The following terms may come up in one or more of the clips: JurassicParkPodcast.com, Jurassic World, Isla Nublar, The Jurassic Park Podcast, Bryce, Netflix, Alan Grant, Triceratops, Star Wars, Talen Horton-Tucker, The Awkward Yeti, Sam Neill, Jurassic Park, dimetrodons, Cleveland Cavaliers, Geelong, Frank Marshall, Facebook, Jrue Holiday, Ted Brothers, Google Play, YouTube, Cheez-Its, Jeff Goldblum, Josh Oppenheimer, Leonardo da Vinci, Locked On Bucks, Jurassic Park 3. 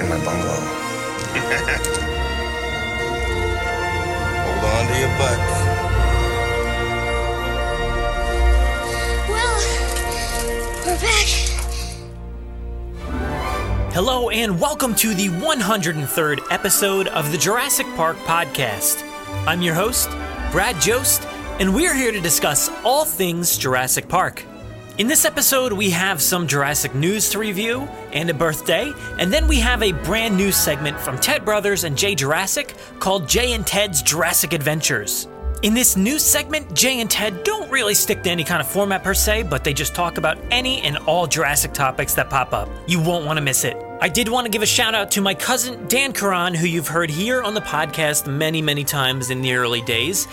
in my bungalow? Hold on to your butts. Well, we're back. Hello and welcome to the 103rd episode of the Jurassic Park Podcast. I'm your host, Brad Jost, and we're here to discuss all things Jurassic Park. In this episode, we have some Jurassic news to review and a birthday, and then we have a brand new segment from Ted Brothers and Jaye Jurassick called Jay and Ted's Jurassic Adventures. In this new segment, Jay and Ted don't really stick to any kind of format per se, but they just talk about any and all Jurassic topics that pop up. You won't want to miss it. I did want to give a shout out to my cousin Dan Karan, who you've heard here on the podcast many, many times in the early days.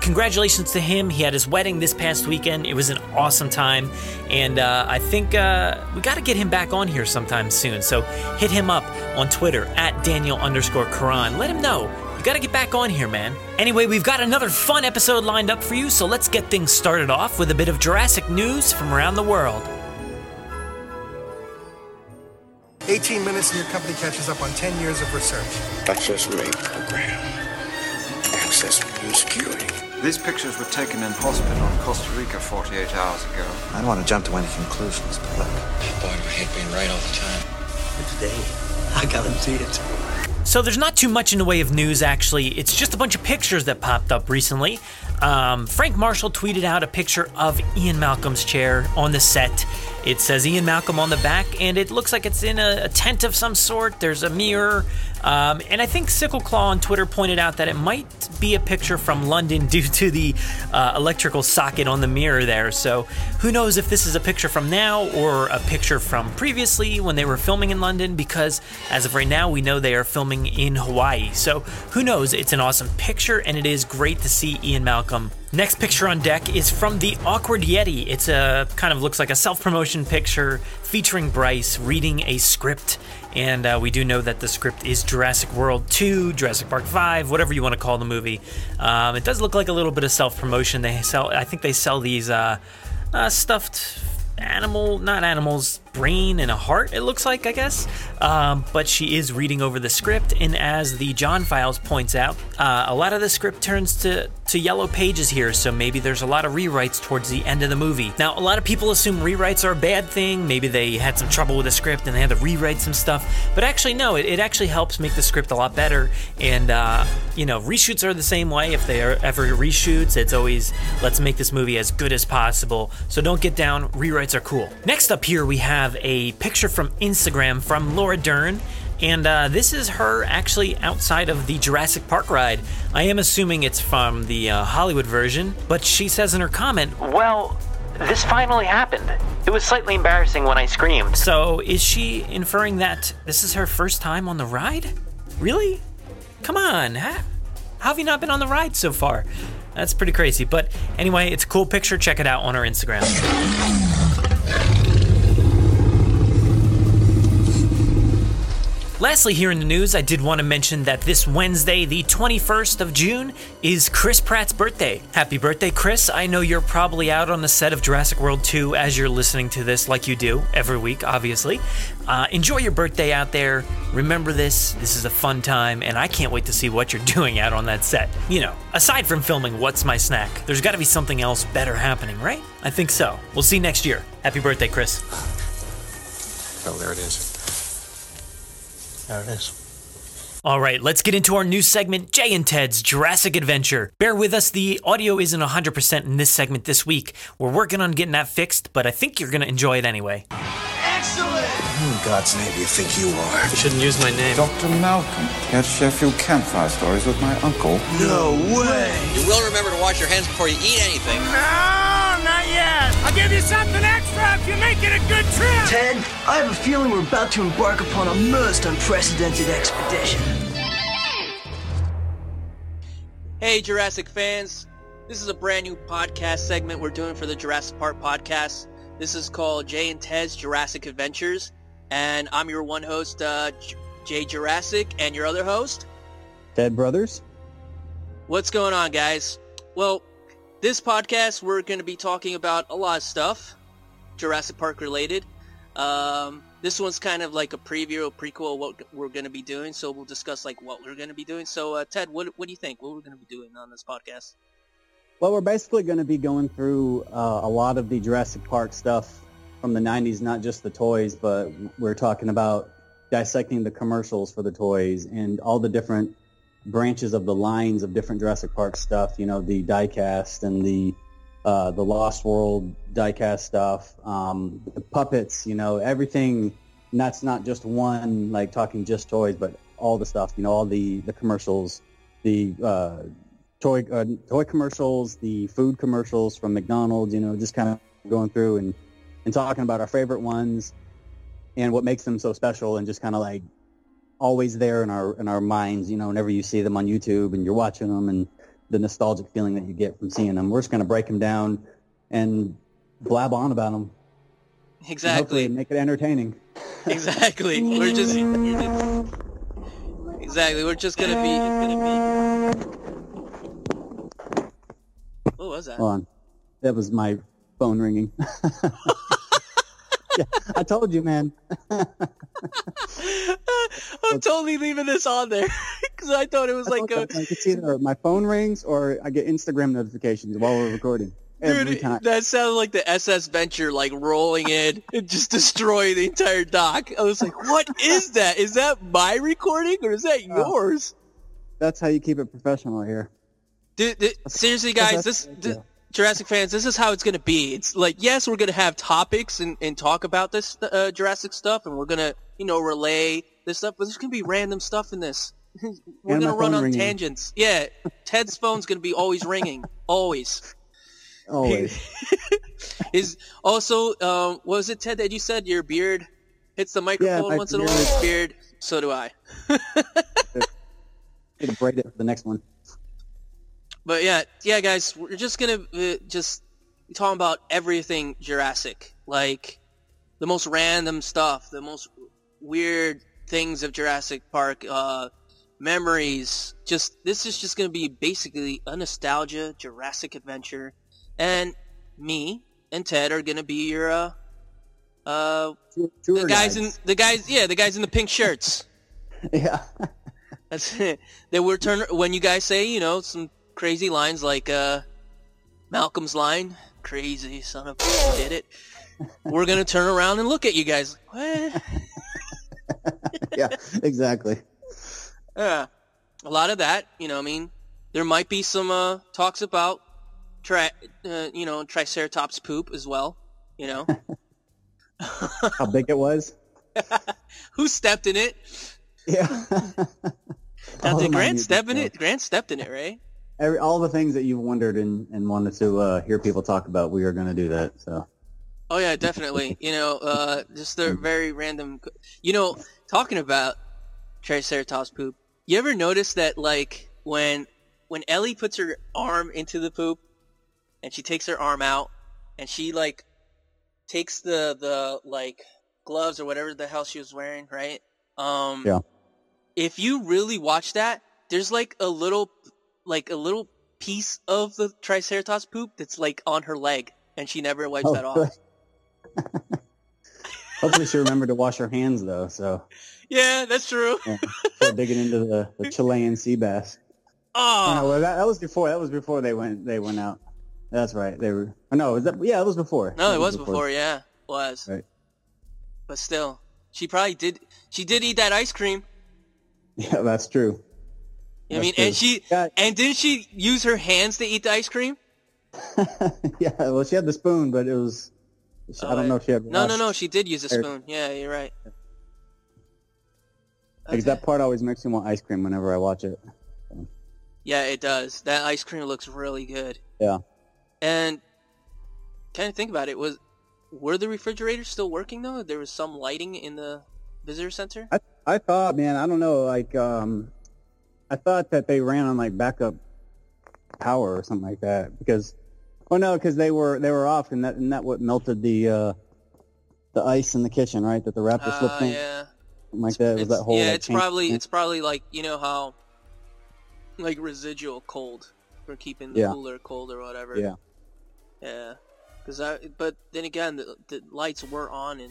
Congratulations to him. He had his wedding this past weekend. It was an awesome time. And I think we got to get him back on here sometime soon. So hit him up on Twitter at Daniel_Karan. Let him know. You got to get back on here, man. Anyway, we've got another fun episode lined up for you. So let's get things started off with a bit of Jurassic news from around the world. 18 minutes and your company catches up on 10 years of research. Access rate program. Access rate security. These pictures were taken in hospital in Costa Rica 48 hours ago. I don't want to jump to any conclusions, but look. Boy, I hate being right all the time. But today, I got to see it. So there's not too much in the way of news, actually. It's just a bunch of pictures that popped up recently. Frank Marshall tweeted out a picture of Ian Malcolm's chair on the set. It says Ian Malcolm on the back, and it looks like it's in a tent of some sort. There's a mirror. And I think Sickleclaw on Twitter pointed out that it might be a picture from London due to the electrical socket on the mirror there. So who knows if this is a picture from now or a picture from previously when they were filming in London, because as of right now, we know they are filming in Hawaii. So who knows? It's an awesome picture, and it is great to see Ian Malcolm. Next picture on deck is from The Awkward Yeti. It's a kind of looks like a self-promotion picture featuring Bryce reading a script. And we do know that the script is Jurassic World 2, Jurassic Park 5, whatever you want to call the movie. It does look like a little bit of self-promotion. I think they sell these stuffed brain and a heart, it looks like, I guess. But she is reading over the script, and as the John Files points out, a lot of the script turns to yellow pages here, so maybe there's a lot of rewrites towards the end of the movie. Now, a lot of people assume rewrites are a bad thing. Maybe they had some trouble with the script and they had to rewrite some stuff, but actually, no, it actually helps make the script a lot better, and, reshoots are the same way. If they are ever reshoots, it's always, let's make this movie as good as possible, so don't get down. Rewrites are cool. Next up here, we have a picture from Instagram from Laura Dern, and this is her actually outside of the Jurassic Park ride. I am assuming it's from the Hollywood version, but she says in her comment, well, this finally happened. It was slightly embarrassing when I screamed. So is she inferring that this is her first time on the ride? Really? Come on, how have you not been on the ride so far? That's pretty crazy, but anyway, it's a cool picture. Check it out on her Instagram. Lastly, here in the news, I did want to mention that this Wednesday, the 21st of June, is Chris Pratt's birthday. Happy birthday, Chris. I know you're probably out on the set of Jurassic World 2 as you're listening to this, like you do every week, obviously. Enjoy your birthday out there. Remember this. This is a fun time, and I can't wait to see what you're doing out on that set. You know, aside from filming What's My Snack, there's got to be something else better happening, right? I think so. We'll see you next year. Happy birthday, Chris. Oh, there it is. There it is. All right, let's get into our new segment, Jay and Ted's Jurassic Adventure. Bear with us, the audio isn't 100% in this segment this week. We're working on getting that fixed, but I think you're going to enjoy it anyway. Excellent! Who in God's name do you think you are? You shouldn't use my name. Dr. Malcolm. Had Sheffield campfire stories with my uncle. No way! You will remember to wash your hands before you eat anything. No, not yet. Yes! I'll give you something extra if you make it a good trip! Ted, I have a feeling we're about to embark upon a most unprecedented expedition. Hey, Jurassic fans. This is a brand new podcast segment we're doing for the Jurassic Park Podcast. This is called Jay and Ted's Jurassic Adventures. And I'm your one host, Jaye Jurassick, and your other host? Ted Brothers. What's going on, guys? Well, this podcast, we're going to be talking about a lot of stuff, Jurassic Park related. This one's kind of like a preview, a prequel of what we're going to be doing, so we'll discuss like what we're going to be doing. So, Ted, what do you think? What we're going to be doing on this podcast? Well, we're basically going to be going through a lot of the Jurassic Park stuff from the 90s, not just the toys, but we're talking about dissecting the commercials for the toys and all the different branches of the lines of different Jurassic Park stuff, you know, the diecast and the Lost World diecast stuff, the puppets, you know, everything. And that's not just one, like, talking just toys, but all the stuff, you know, all the commercials, the toy commercials, the food commercials from McDonald's, you know, just kind of going through and talking about our favorite ones and what makes them so special and just kind of, like, always there in our minds, you know, whenever you see them on YouTube and you're watching them and the nostalgic feeling that you get from seeing them. We're just going to break them down and blab on about them. Exactly. Hopefully make it entertaining. Exactly. We're just going to be... What was that? Hold on. That was my phone ringing. Yeah, I told you, man. I'm totally leaving this on there because I thought it was it's either my phone rings or I get Instagram notifications while we're recording. Every time. That sounded like the SS Venture, like, rolling in and just destroying the entire dock. I was like, what is that? Is that my recording or is that yours? That's how you keep it professional here. Dude, seriously, guys, this Jurassic fans, this is how it's going to be. It's like, yes, we're going to have topics and talk about this Jurassic stuff, and we're going to, you know, relay this stuff, but there's going to be random stuff in this. We're going to run on tangents. Yeah, Ted's phone's going to be always ringing. Always. Always. Also, what was it, Ted, that you said? Your beard hits the microphone once in a while? Beard, so do I. I'm going to braid it for the next one. But yeah, guys, we're just going to just talk about everything Jurassic, like the most random stuff, the most weird things of Jurassic Park, memories. This is just going to be basically a nostalgia Jurassic adventure, and me and Ted are going to be your the guys in the pink shirts. Yeah, that's it. That we're when you guys say, you know, some crazy lines like Malcolm's line, crazy son of a did it. We're going to turn around and look at you guys. What? Yeah, exactly. A lot of that, you know what I mean? There might be some talks about Triceratops poop as well, you know. How big it was? Who stepped in it? Yeah. Now, did Grant step in it? Grant stepped in it, right? All the things that you've wondered and wanted to hear people talk about, we are going to do that. So. Oh, yeah, definitely. You know, just the very random... You know, talking about Triceratops poop, you ever notice that, like, when Ellie puts her arm into the poop and she takes her arm out and she, like, takes the like, gloves or whatever the hell she was wearing, right? Yeah. If you really watch that, there's, like, a little piece of the Triceratops poop that's, like, on her leg, and she never wipes that off. Hopefully she remembered to wash her hands, though, so... Yeah, that's true. Yeah, digging into the Chilean sea bass. Oh! No, well, that was before they went out. That's right, they were... No, it was before. No, it was before, yeah. It was. Right. But still, she probably did... She did eat that ice cream. Yeah, that's true. I mean, and didn't she use her hands to eat the ice cream? Yeah, well, she had the spoon, but it was, I don't know if she had... No, she did use a spoon. Yeah, you're right. Because that part always makes me want ice cream whenever I watch it. So. Yeah, it does. That ice cream looks really good. Yeah. And kind of think about it, were the refrigerators still working though? There was some lighting in the visitor center. I thought, man, I don't know, like I thought that they ran on like backup power or something like that, because because they were off, and that what melted the ice in the kitchen, right? That the raptor slipped thing. Yeah. Something like that. It was that whole. Yeah, like, it's probably like, you know how like residual cold for keeping the cooler cold or whatever. Yeah. Yeah. But then again, the lights were on, and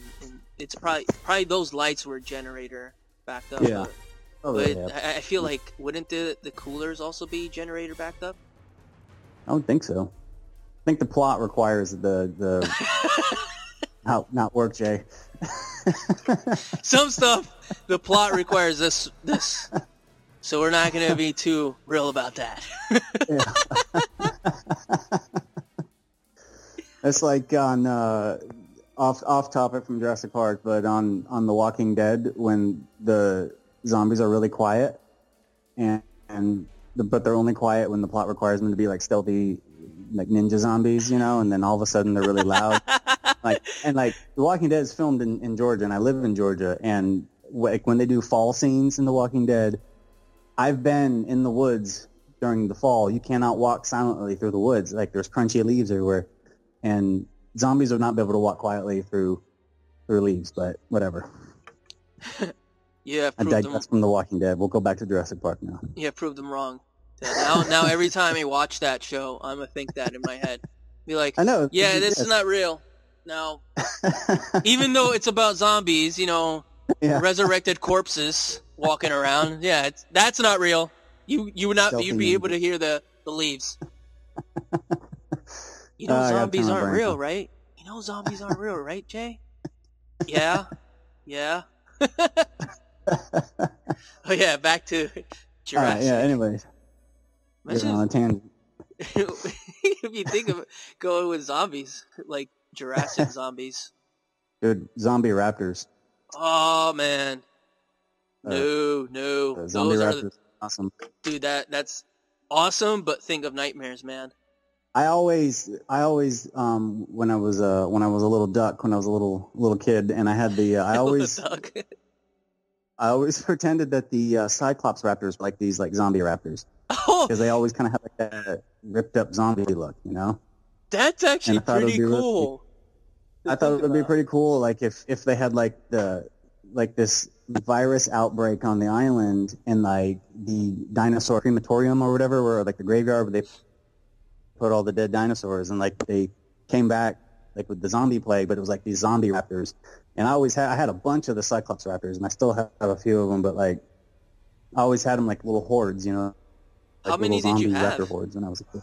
it's probably those lights were generator backed up. Yeah. I feel like, wouldn't the coolers also be generator backed up? I don't think so. I think the plot requires the not work, Jay. Some stuff the plot requires this. So we're not going to be too real about that. It's like on off topic from Jurassic Park, but on The Walking Dead, when the zombies are really quiet, but they're only quiet when the plot requires them to be like stealthy, like ninja zombies, you know, and then all of a sudden they're really loud. The Walking Dead is filmed in Georgia, and I live in Georgia, and like when they do fall scenes in The Walking Dead, I've been in the woods during the fall. You cannot walk silently through the woods. Like, there's crunchy leaves everywhere. And zombies would not be able to walk quietly through leaves, but whatever. Yeah, I digress from The Walking Dead. We'll go back to Jurassic Park now. Yeah, prove them wrong. Now every time I watch that show, I'm going to think that in my head. Be like, I know, yeah, this is not real. Now, even though it's about zombies, you know, resurrected corpses walking around, yeah, that's not real. You would not, you'd be able to hear the leaves. You know, zombies aren't real, right? You know, zombies aren't real, right, Jay? Yeah, yeah. Oh yeah, back to Jurassic. Right, yeah. Anyways, imagine on a tangent. If you think of going with zombies, like Jurassic zombies, dude, zombie raptors. Oh man, no, zombie raptors, awesome. Dude, that's awesome. But think of nightmares, man. I always, when I was a little duck, when I was a little kid, and I had the, I always pretended that the Cyclops Raptors were like these, like zombie raptors, because they always kind of had like that ripped up zombie look, you know. That's actually pretty cool. I thought it would be pretty cool, like if they had like this virus outbreak on the island, and like the dinosaur crematorium or whatever, or like the graveyard where they put all the dead dinosaurs, and like they came back like with the zombie plague, but it was like these zombie raptors. And I had a bunch of the Cyclops raptors, and I still have a few of them, but like I always had them like little hordes, you know. Like, how many did you have? Raptor hordes when I was a kid.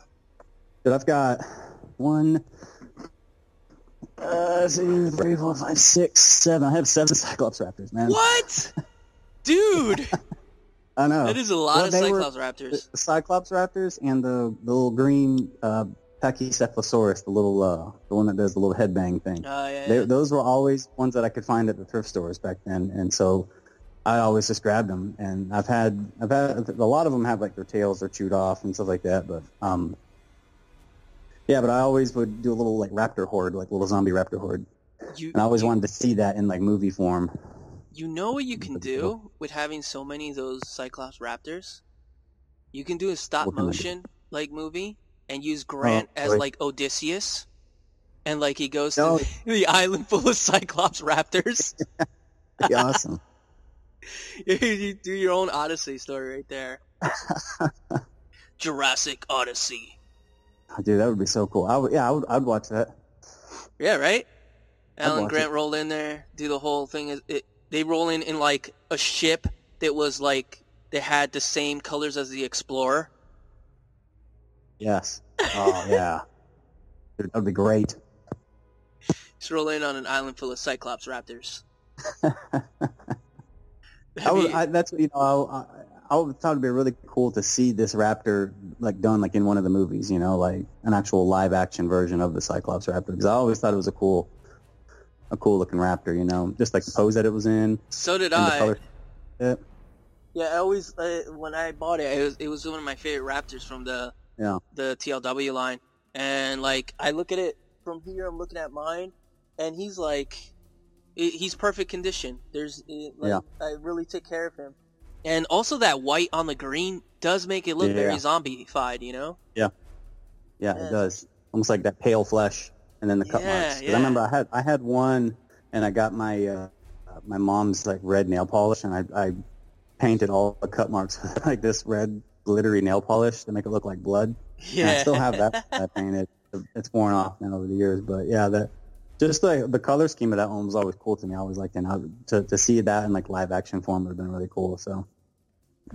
Dude, I've got 1, 2, 3, 4, 5, 6, 7. I have 7 Cyclops raptors, man. What? Dude. I know. That is a lot of Cyclops raptors. The Cyclops raptors and the little green Pachycephalosaurus, the little the one that does the little headbang thing. Those were always ones that I could find at the thrift stores back then, and so I always just grabbed them. And I've had a lot of them have like their tails are chewed off and stuff like that. But but I always would do a little like raptor horde, like little zombie raptor horde, and I always wanted to see that in like movie form. You know what you can do with having so many of those Cyclops Raptors? You can do a stop-motion like movie and use Grant as like Odysseus, and like he goes to the island full of Cyclops Raptors. That'd be awesome. You do your own Odyssey story right there. Jurassic Odyssey. Dude, that would be so cool. I'd watch that. Yeah, right? Alan Grant rolled in there, do the whole thing. They roll in like a ship that was like they had the same colors as the Explorer. Yes. Oh yeah. That would be great. Just roll in on an island full of Cyclops Raptors. I thought it'd be really cool to see this raptor like done like in one of the movies, you know, like an actual live action version of the Cyclops Raptor, because I always thought it was a cool looking raptor, you know, just like the pose that it was in. So did I. Yeah, I always when I bought it, it was one of my favorite raptors from the TLW line, and like I look at it from here. I'm looking at mine, and he's like, he's perfect condition. There's, I really took care of him. And also that white on the green does make it look very zombie-fied, you know? Yeah, it does. Almost like that pale flesh, and then the cut marks. Because I remember I had one, and I got my my mom's like red nail polish, and I painted all the cut marks with like this red glittery nail polish to make it look like blood. Yeah, and I still have that I painted. It's worn off now over the years, but yeah, that just like the color scheme of that one was always cool to me. I always liked it. And to see that in like live action form would have been really cool. So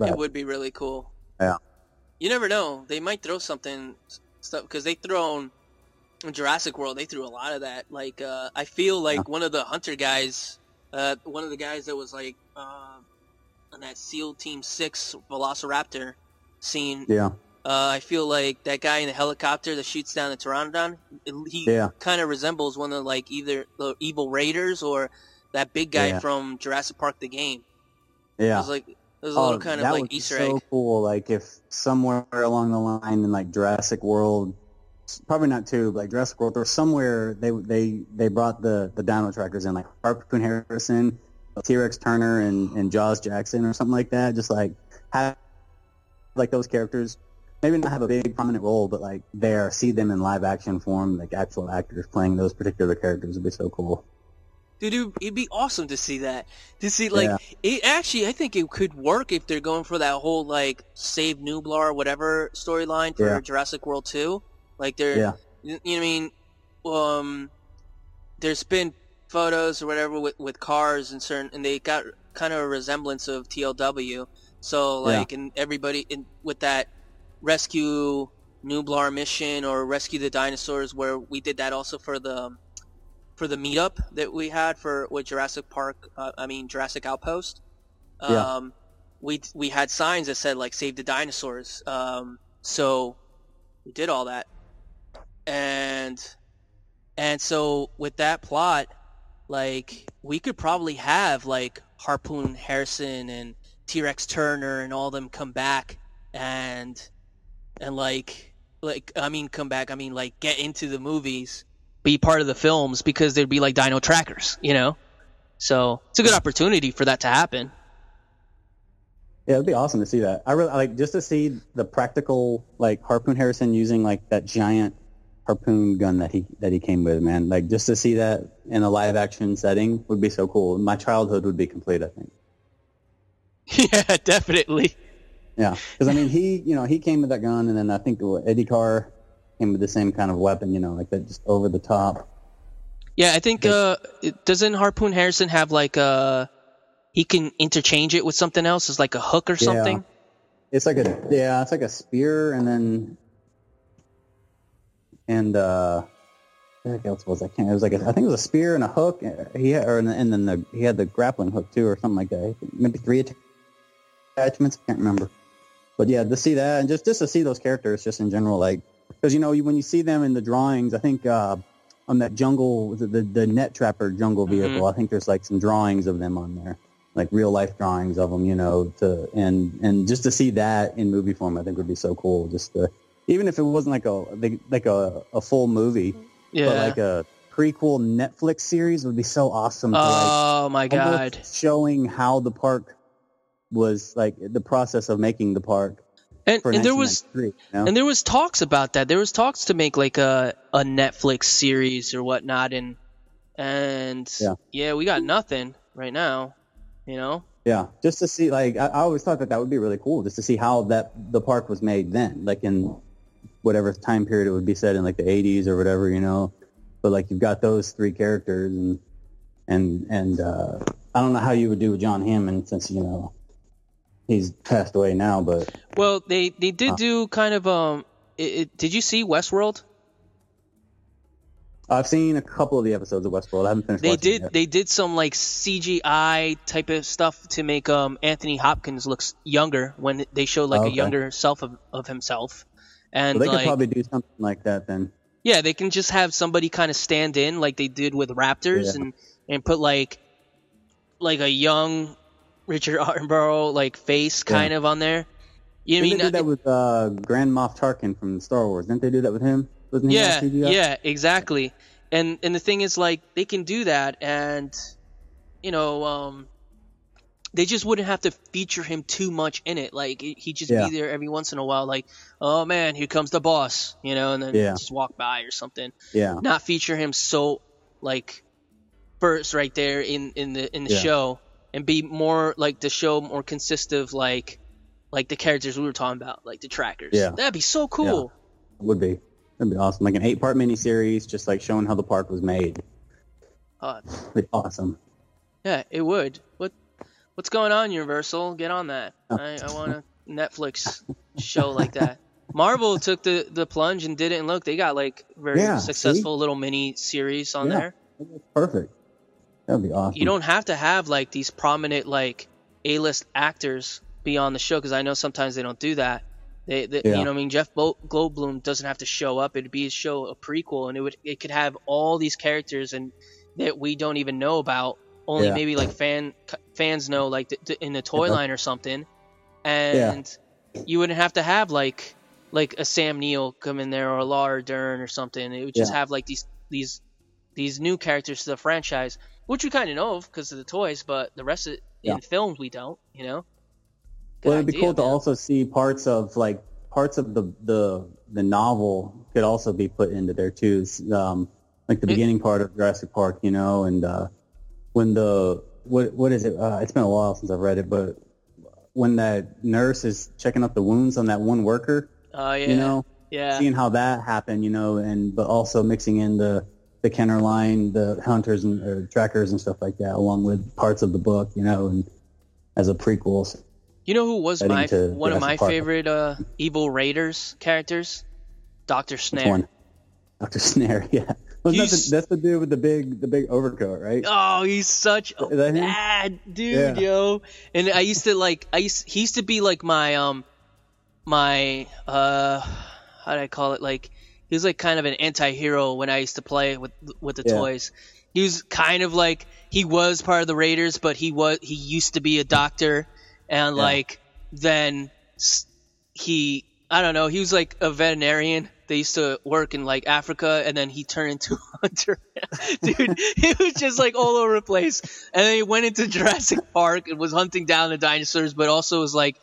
it would be really cool. Yeah, you never know. They might throw stuff because they thrown in Jurassic World. They threw a lot of that. Like I feel like one of the hunter guys, one of the guys that was like on that SEAL Team 6 Velociraptor scene. Yeah. I feel like that guy in the helicopter that shoots down the Pteranodon, he kind of resembles one of like either the evil raiders or that big guy from Jurassic Park the game. Yeah, it was like there's a little kind of like Easter egg. So cool! Like if somewhere along the line in like Jurassic World, probably not too, but like Jurassic World or somewhere they brought the dino trackers in, like Harpoon Harrison, T-Rex Turner, and Jaws Jackson or something like that. Just like have like those characters. Maybe not have a big prominent role, but like there, see them in live action form, like actual actors playing those particular characters would be so cool. Dude, it'd be awesome to see that. To see like it actually, I think it could work if they're going for that whole like save Nublar or whatever storyline for Jurassic World 2. Like they're, you know what I mean? There's been photos or whatever with cars and certain, and they got kind of a resemblance of TLW. So like, and everybody with that rescue Nublar mission or rescue the dinosaurs, where we did that also for the meetup that we had with Jurassic Park, Jurassic Outpost. We had signs that said like save the dinosaurs. So we did all that. And so with that plot, like we could probably have like Harpoon Harrison and T-Rex Turner and all them come back and like get into the movies, be part of the films, because they'd be like dino trackers, you know? So it's a good opportunity for that to happen. Yeah, it'd be awesome to see that. I like just to see the practical, like Harpoon Harrison using like that giant harpoon gun that he came with, man. Like just to see that in a live action setting would be so cool. My childhood would be complete, I think. Yeah, definitely. Yeah, because I mean, he came with that gun, and then I think Eddie Carr came with the same kind of weapon, you know, like that, just over the top. Yeah, I think doesn't Harpoon Harrison have like he can interchange it with something else, it's like a hook or something. It's like a spear, and what else was it? I think it was a spear and a hook. He had the grappling hook too, or something like that. Maybe 3 attachments. I can't remember. But yeah, to see that and just to see those characters just in general, like, because, you know, when you see them in the drawings, I think on that jungle, the Net Trapper jungle vehicle, I think there's like some drawings of them on there, like real life drawings of them, you know, and just to see that in movie form, I think would be so cool. Just to, even if it wasn't like a full movie, but like a prequel Netflix series would be so awesome. Oh my God. Showing how the park was like the process of making the park. And there was, you know? And there was talks about that. There was talks to make like a Netflix series or whatnot, and we got nothing right now, you know. Yeah, just to see, like I always thought that would be really cool, just to see how the park was made then, like in whatever time period it would be set in, like the 80s or whatever, you know. But like you've got those three characters, and I don't know how you would do with John Hammond, since, you know, he's passed away now, but... Well, they did do kind of... did you see Westworld? I've seen a couple of the episodes of Westworld. I haven't finished watching it yet. They did some, like, CGI type of stuff to make Anthony Hopkins look younger, when they showed, like, a younger self of himself. And well, they could probably do something like that then. Yeah, they can just have somebody kind of stand in, like they did with Raptors, and put, like a young... Richard Attenborough, like, face kind of on there. You know what I mean? They did that with Grand Moff Tarkin from Star Wars. Didn't they do that with him? Doesn't he ask you to do that? Yeah, exactly. And the thing is, like, they can do that, and you know, they just wouldn't have to feature him too much in it. Like, he'd just be there every once in a while, like, oh man, here comes the boss, you know, and then just walk by or something. Yeah. Not feature him so, like, first right there in the show, and be more like the show more consist of like the characters we were talking about, like the trackers. Yeah. That'd be so cool. Yeah. It would be. That'd be awesome. Like an 8-part miniseries, just like showing how the park was made. That'd be awesome. Yeah, it would. What's going on, Universal? Get on that. I want a Netflix show like that. Marvel took the plunge and did it, and look, they got like very successful little mini series on there. Perfect. That'd be awesome. You don't have to have like these prominent like A-list actors be on the show, because I know sometimes they don't do that. You know what I mean? Jeff Goldblum doesn't have to show up. It'd be a show, a prequel, and it could have all these characters and that we don't even know about. Only maybe like fans know, like in the toy line or something, and you wouldn't have to have like a Sam Neill come in there, or a Laura Dern or something. It would just have like these new characters to the franchise, which we kind of know of because of the toys, but the rest of it, in films we don't, you know. It'd be cool to also see parts of the novel could also be put into there too, like the beginning part of Jurassic Park, you know, and. When what is it? It's been a while since I've read it, but when that nurse is checking up the wounds on that one worker, you know, seeing how that happened, you know, and but also mixing in the Kenner line, the hunters and or trackers and stuff like that, along with parts of the book, you know, and as a prequel. So you know who was one of my favorite Evil Raiders characters? Dr. Snare. Dr. Snare, yeah. That's the dude with the big overcoat, right? Oh, he's such a bad dude, yo. And he used to be like my how do I call it? Like, he was like kind of an anti-hero when I used to play with the toys. He was kind of like, he was part of the Raiders, but he used to be a doctor, and like then he, I don't know, he was like a veterinarian. They used to work in like Africa, and then he turned into a hunter. Dude, he was just like all over the place. And then he went into Jurassic Park and was hunting down the dinosaurs, but also was like,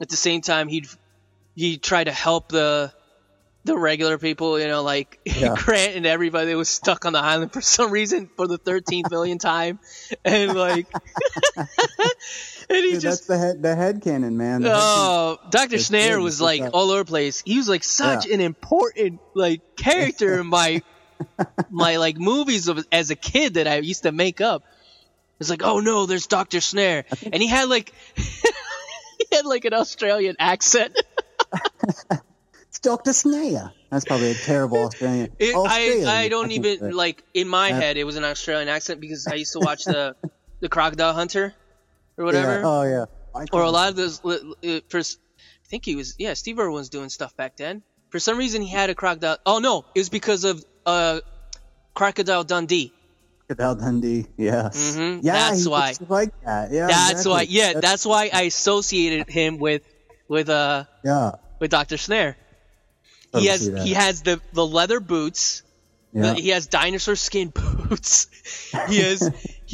at the same time, he tried to help the regular people, you know, like Grant and everybody that was stuck on the island for some reason for the 13th million time. And like, and he dude, just, that's the headcanon, man. Dr. Snare was like all over the place. He was like such an important like character in my like movies as a kid that I used to make up. It's like, oh no, there's Dr. Snare. And he had like, an Australian accent. Dr. Snare. That's probably a terrible Australian. In my head, it was an Australian accent because I used to watch the Crocodile Hunter or whatever. Yeah. Oh yeah. Or a lot of those. I think he was. Yeah, Steve Irwin was doing stuff back then. For some reason, he had a crocodile. Oh no, it was because of Crocodile Dundee. Crocodile Dundee. Yes. Mm-hmm. Yeah. That's why. Like that. Yeah. That's why. Yeah. That's why I associated him with Dr. Snare. He has the leather boots. Yeah. He has dinosaur skin boots. he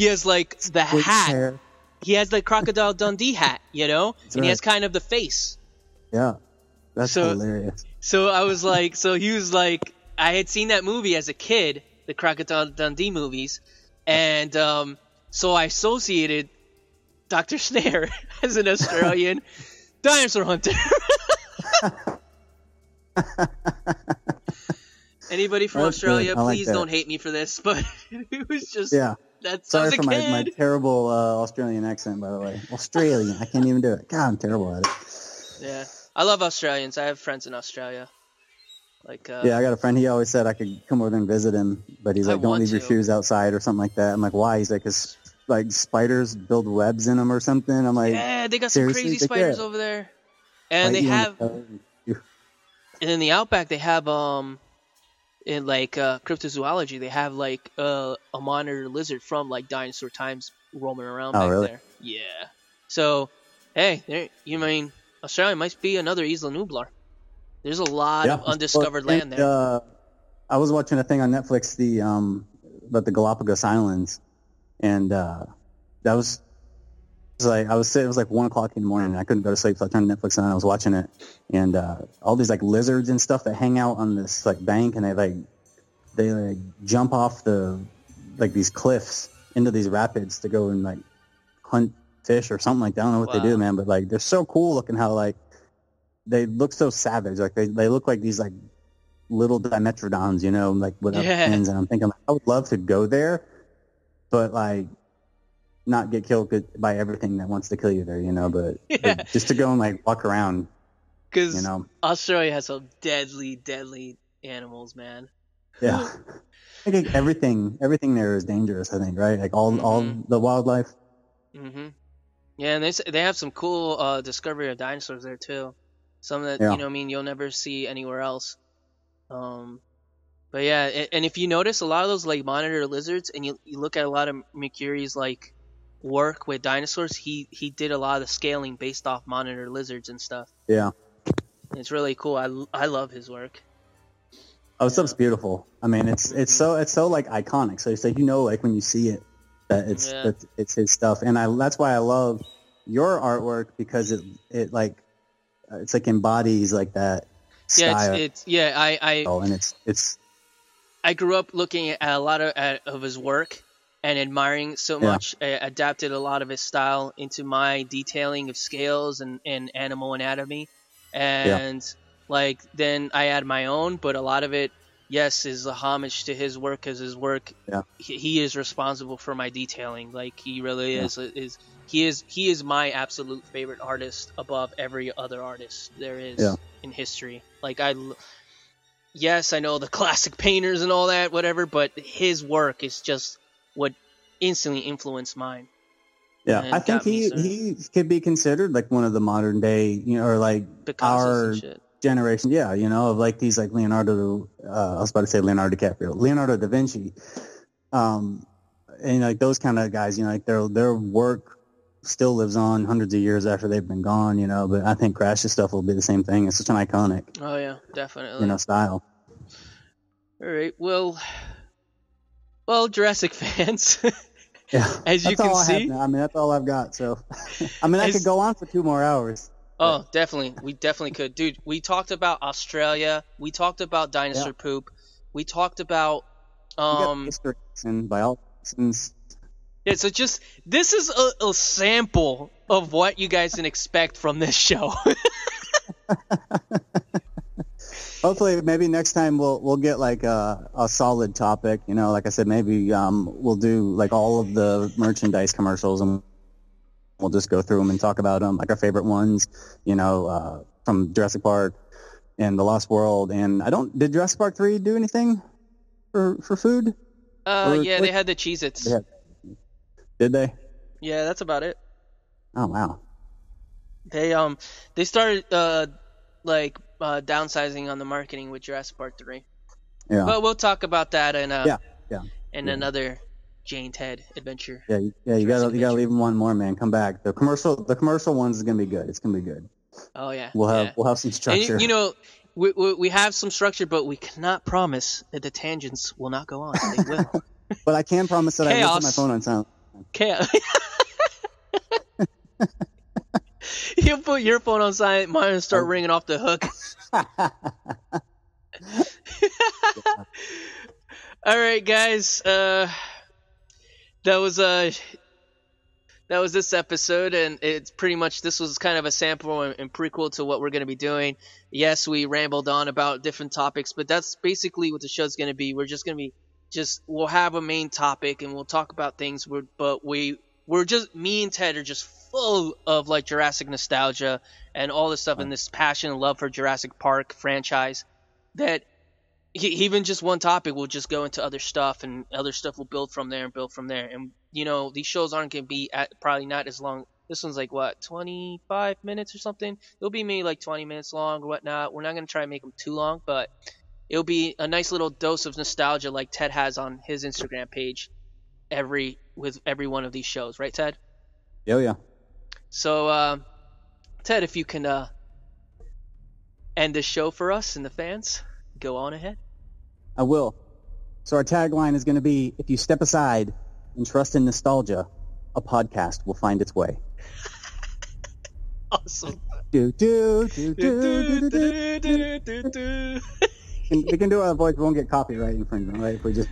has like the hat. Hair. He has the Crocodile Dundee hat, you know, he has kind of the face. Yeah, that's hilarious. So I was like, he was like, I had seen that movie as a kid, the Crocodile Dundee movies, and so I associated Dr. Snare as an Australian dinosaur hunter. Anybody from Australia, please don't hate me for this, but it was just sorry for my terrible Australian accent, by the way. Australian. I can't even do it. God, I'm terrible at it. Yeah, I love Australians. I have friends in Australia. Like I got a friend. He always said I could come over and visit him, but he's like, "Don't leave your shoes outside" or something like that. I'm like, "Why?" He's like, "Cause like spiders build webs in them or something." I'm like, "Yeah, they got some crazy spiders over there, and they have." And in the outback, they have in like cryptozoology, they have like a monitor lizard from like dinosaur times roaming around there. Yeah. So, hey, Australia might be another Isla Nublar. There's a lot of undiscovered land there. I was watching a thing on Netflix about the Galapagos Islands, and that was like it was like 1 o'clock in the morning, and I couldn't go to sleep, so I turned Netflix on and I was watching it, and all these like lizards and stuff that hang out on this like bank, and they jump off the like these cliffs into these rapids to go and like hunt fish or something like that. I don't know what they do, man, but like they're so cool looking, how like they look so savage, like they look like these like little dimetrodons, you know, like with fins. And I'm thinking like, I would love to go there, but like not get killed by everything that wants to kill you there, you know, but like, just to go and like walk around, because you know Australia has some deadly animals, man. Yeah. I think everything there is dangerous, I think, right? Like all the wildlife. Mm-hmm. Yeah, and they have some cool discovery of dinosaurs there too. Some that, you know, I mean, you'll never see anywhere else. But yeah, and if you notice, a lot of those like monitor lizards, and you look at a lot of McCurry's like work with dinosaurs, he did a lot of the scaling based off monitor lizards and stuff. Yeah, it's really cool. I love his work. Oh, stuff's beautiful. I mean, it's so like iconic. So it's like, you know, like when you see it, that it's his stuff. And that's why I love your artwork, because it like it's like embodies like that style. I grew up looking at a lot of his work and admiring so much. I adapted a lot of his style into my detailing of scales and animal anatomy, and. Yeah. Like, then I add my own, but a lot of it, yes, is a homage to his work, because his work, he is responsible for my detailing. Like, he really is. He is my absolute favorite artist above every other artist there is in history. Like, I know the classic painters and all that, whatever, but his work is just what instantly influenced mine. Yeah, I think he could be considered like one of the modern day, you know, or like our generation, you know, of like these like Leonardo, I was about to say Leonardo DiCaprio, Leonardo da Vinci, and like those kind of guys, you know, like their work still lives on hundreds of years after they've been gone, you know. But I think Crash's stuff will be the same thing. It's such an iconic, definitely, you know, style. All right, well, Jurassic fans. Yeah, as you can see, I mean, that's all I've got. So, I mean, I could go on for 2 more hours. Oh, definitely. We definitely could. Dude, we talked about Australia. We talked about dinosaur poop. We talked about history and biology. Yeah, so just this is a sample of what you guys can expect from this show. Hopefully, maybe next time we'll get like a solid topic. You know, like I said, maybe we'll do like all of the merchandise commercials, and we'll just go through them and talk about them, like our favorite ones. You know, from Jurassic Park and The Lost World. And did Jurassic Park 3 do anything for food? They had the Cheez-Its. Did they? Yeah, that's about it. Oh wow. They started downsizing on the marketing with Jurassic Park 3. Yeah. But we'll talk about that in another Jay and Ted adventure. Yeah, you gotta leave them one more, man. Come back. The commercial one's is gonna be good. It's gonna be good. Oh yeah. We'll have some structure. And, you know, we have some structure, but we cannot promise that the tangents will not go on. They will. But I can promise that I listen to my phone on silent. Chaos. You'll put your phone on silent, mine, and start ringing off the hook. All right, guys. That was this episode, and it's pretty much this was kind of a sample and prequel to what we're going to be doing. Yes, we rambled on about different topics, but that's basically what the show's going to be. We're just going to be we'll have a main topic, and we'll talk about things. Me and Ted are just full of like Jurassic nostalgia and all this stuff, and this passion and love for Jurassic Park franchise that even just one topic will just go into other stuff, and other stuff will build from there. And you know, these shows aren't going to be probably not as long. This one's like what, 25 minutes or something? It'll be maybe like 20 minutes long or whatnot. We're not going to try and make them too long, but it'll be a nice little dose of nostalgia like Ted has on his Instagram page with every one of these shows, right, Ted? Oh yeah. So, Ted, if you can end the show for us and the fans, go on ahead. I will. So our tagline is going to be, if you step aside and trust in nostalgia, a podcast will find its way. Awesome. We can do a voice. We won't get copyright infringement, right? If we just...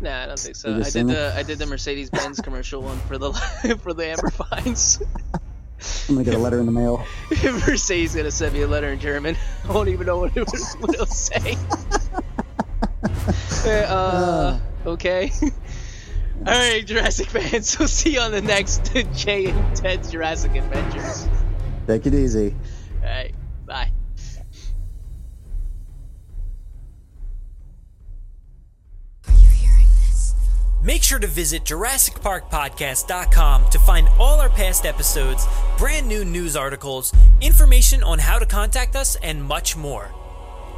Nah, I don't think so. I did the Mercedes-Benz commercial one for the Amber Fines. I'm going to get a letter in the mail. Mercedes going to send me a letter in German. I won't even know what it'll say. Okay. All right, Jurassic fans, we'll see you on the next Jay and Ted's Jurassic Adventures. Take it easy. All right, bye. Are you hearing this? Make sure to visit JurassicParkPodcast.com to find all our past episodes, brand new news articles, information on how to contact us, and much more.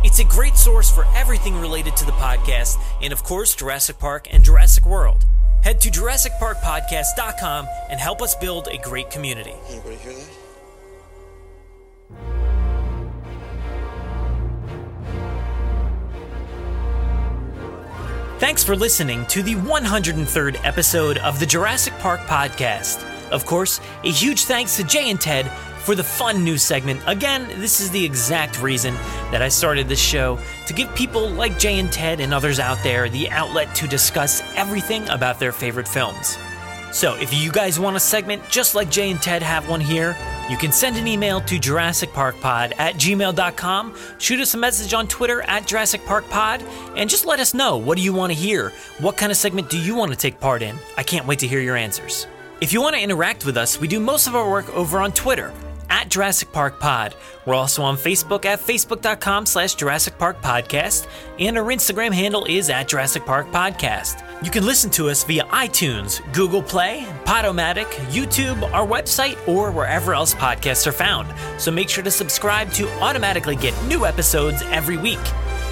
It's a great source for everything related to the podcast and, of course, Jurassic Park and Jurassic World. Head to JurassicParkPodcast.com and help us build a great community. Anybody hear that? Thanks for listening to the 103rd episode of the Jurassic Park Podcast. Of course, a huge thanks to Jay and Ted for the fun news segment. Again, this is the exact reason that I started this show, to give people like Jay and Ted and others out there the outlet to discuss everything about their favorite films. So if you guys want a segment just like Jay and Ted have one here, you can send an email to JurassicParkPod@gmail.com, shoot us a message on Twitter @JurassicParkPod, and just let us know, what do you want to hear? What kind of segment do you want to take part in? I can't wait to hear your answers. If you want to interact with us, we do most of our work over on Twitter @JurassicParkPod. We're also on Facebook at facebook.com/JurassicParkPodcast, and our Instagram handle is @JurassicParkPodcast. You can listen to us via iTunes, Google Play, Podomatic, YouTube, our website, or wherever else podcasts are found. So make sure to subscribe to automatically get new episodes every week.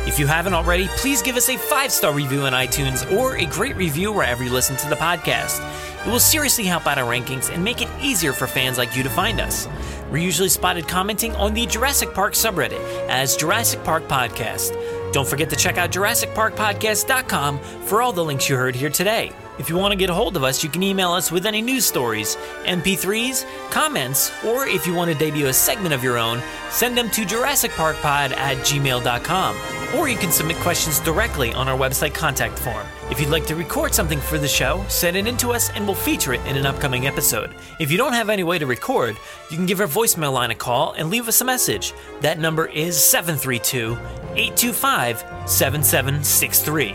If you haven't already, please give us a 5-star review on iTunes or a great review wherever you listen to the podcast. It will seriously help out our rankings and make it easier for fans like you to find us. We're usually spotted commenting on the Jurassic Park subreddit as Jurassic Park Podcast. Don't forget to check out JurassicParkPodcast.com for all the links you heard here today. If you want to get a hold of us, you can email us with any news stories, MP3s, comments, or if you want to debut a segment of your own, send them to JurassicParkPod@gmail.com. Or you can submit questions directly on our website contact form. If you'd like to record something for the show, send it in to us and we'll feature it in an upcoming episode. If you don't have any way to record, you can give our voicemail line a call and leave us a message. That number is 732-825-7763.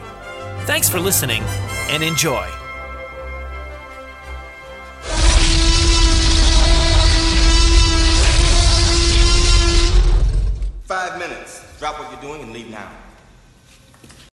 Thanks for listening, and enjoy. "5 minutes. Drop what you're doing and leave now."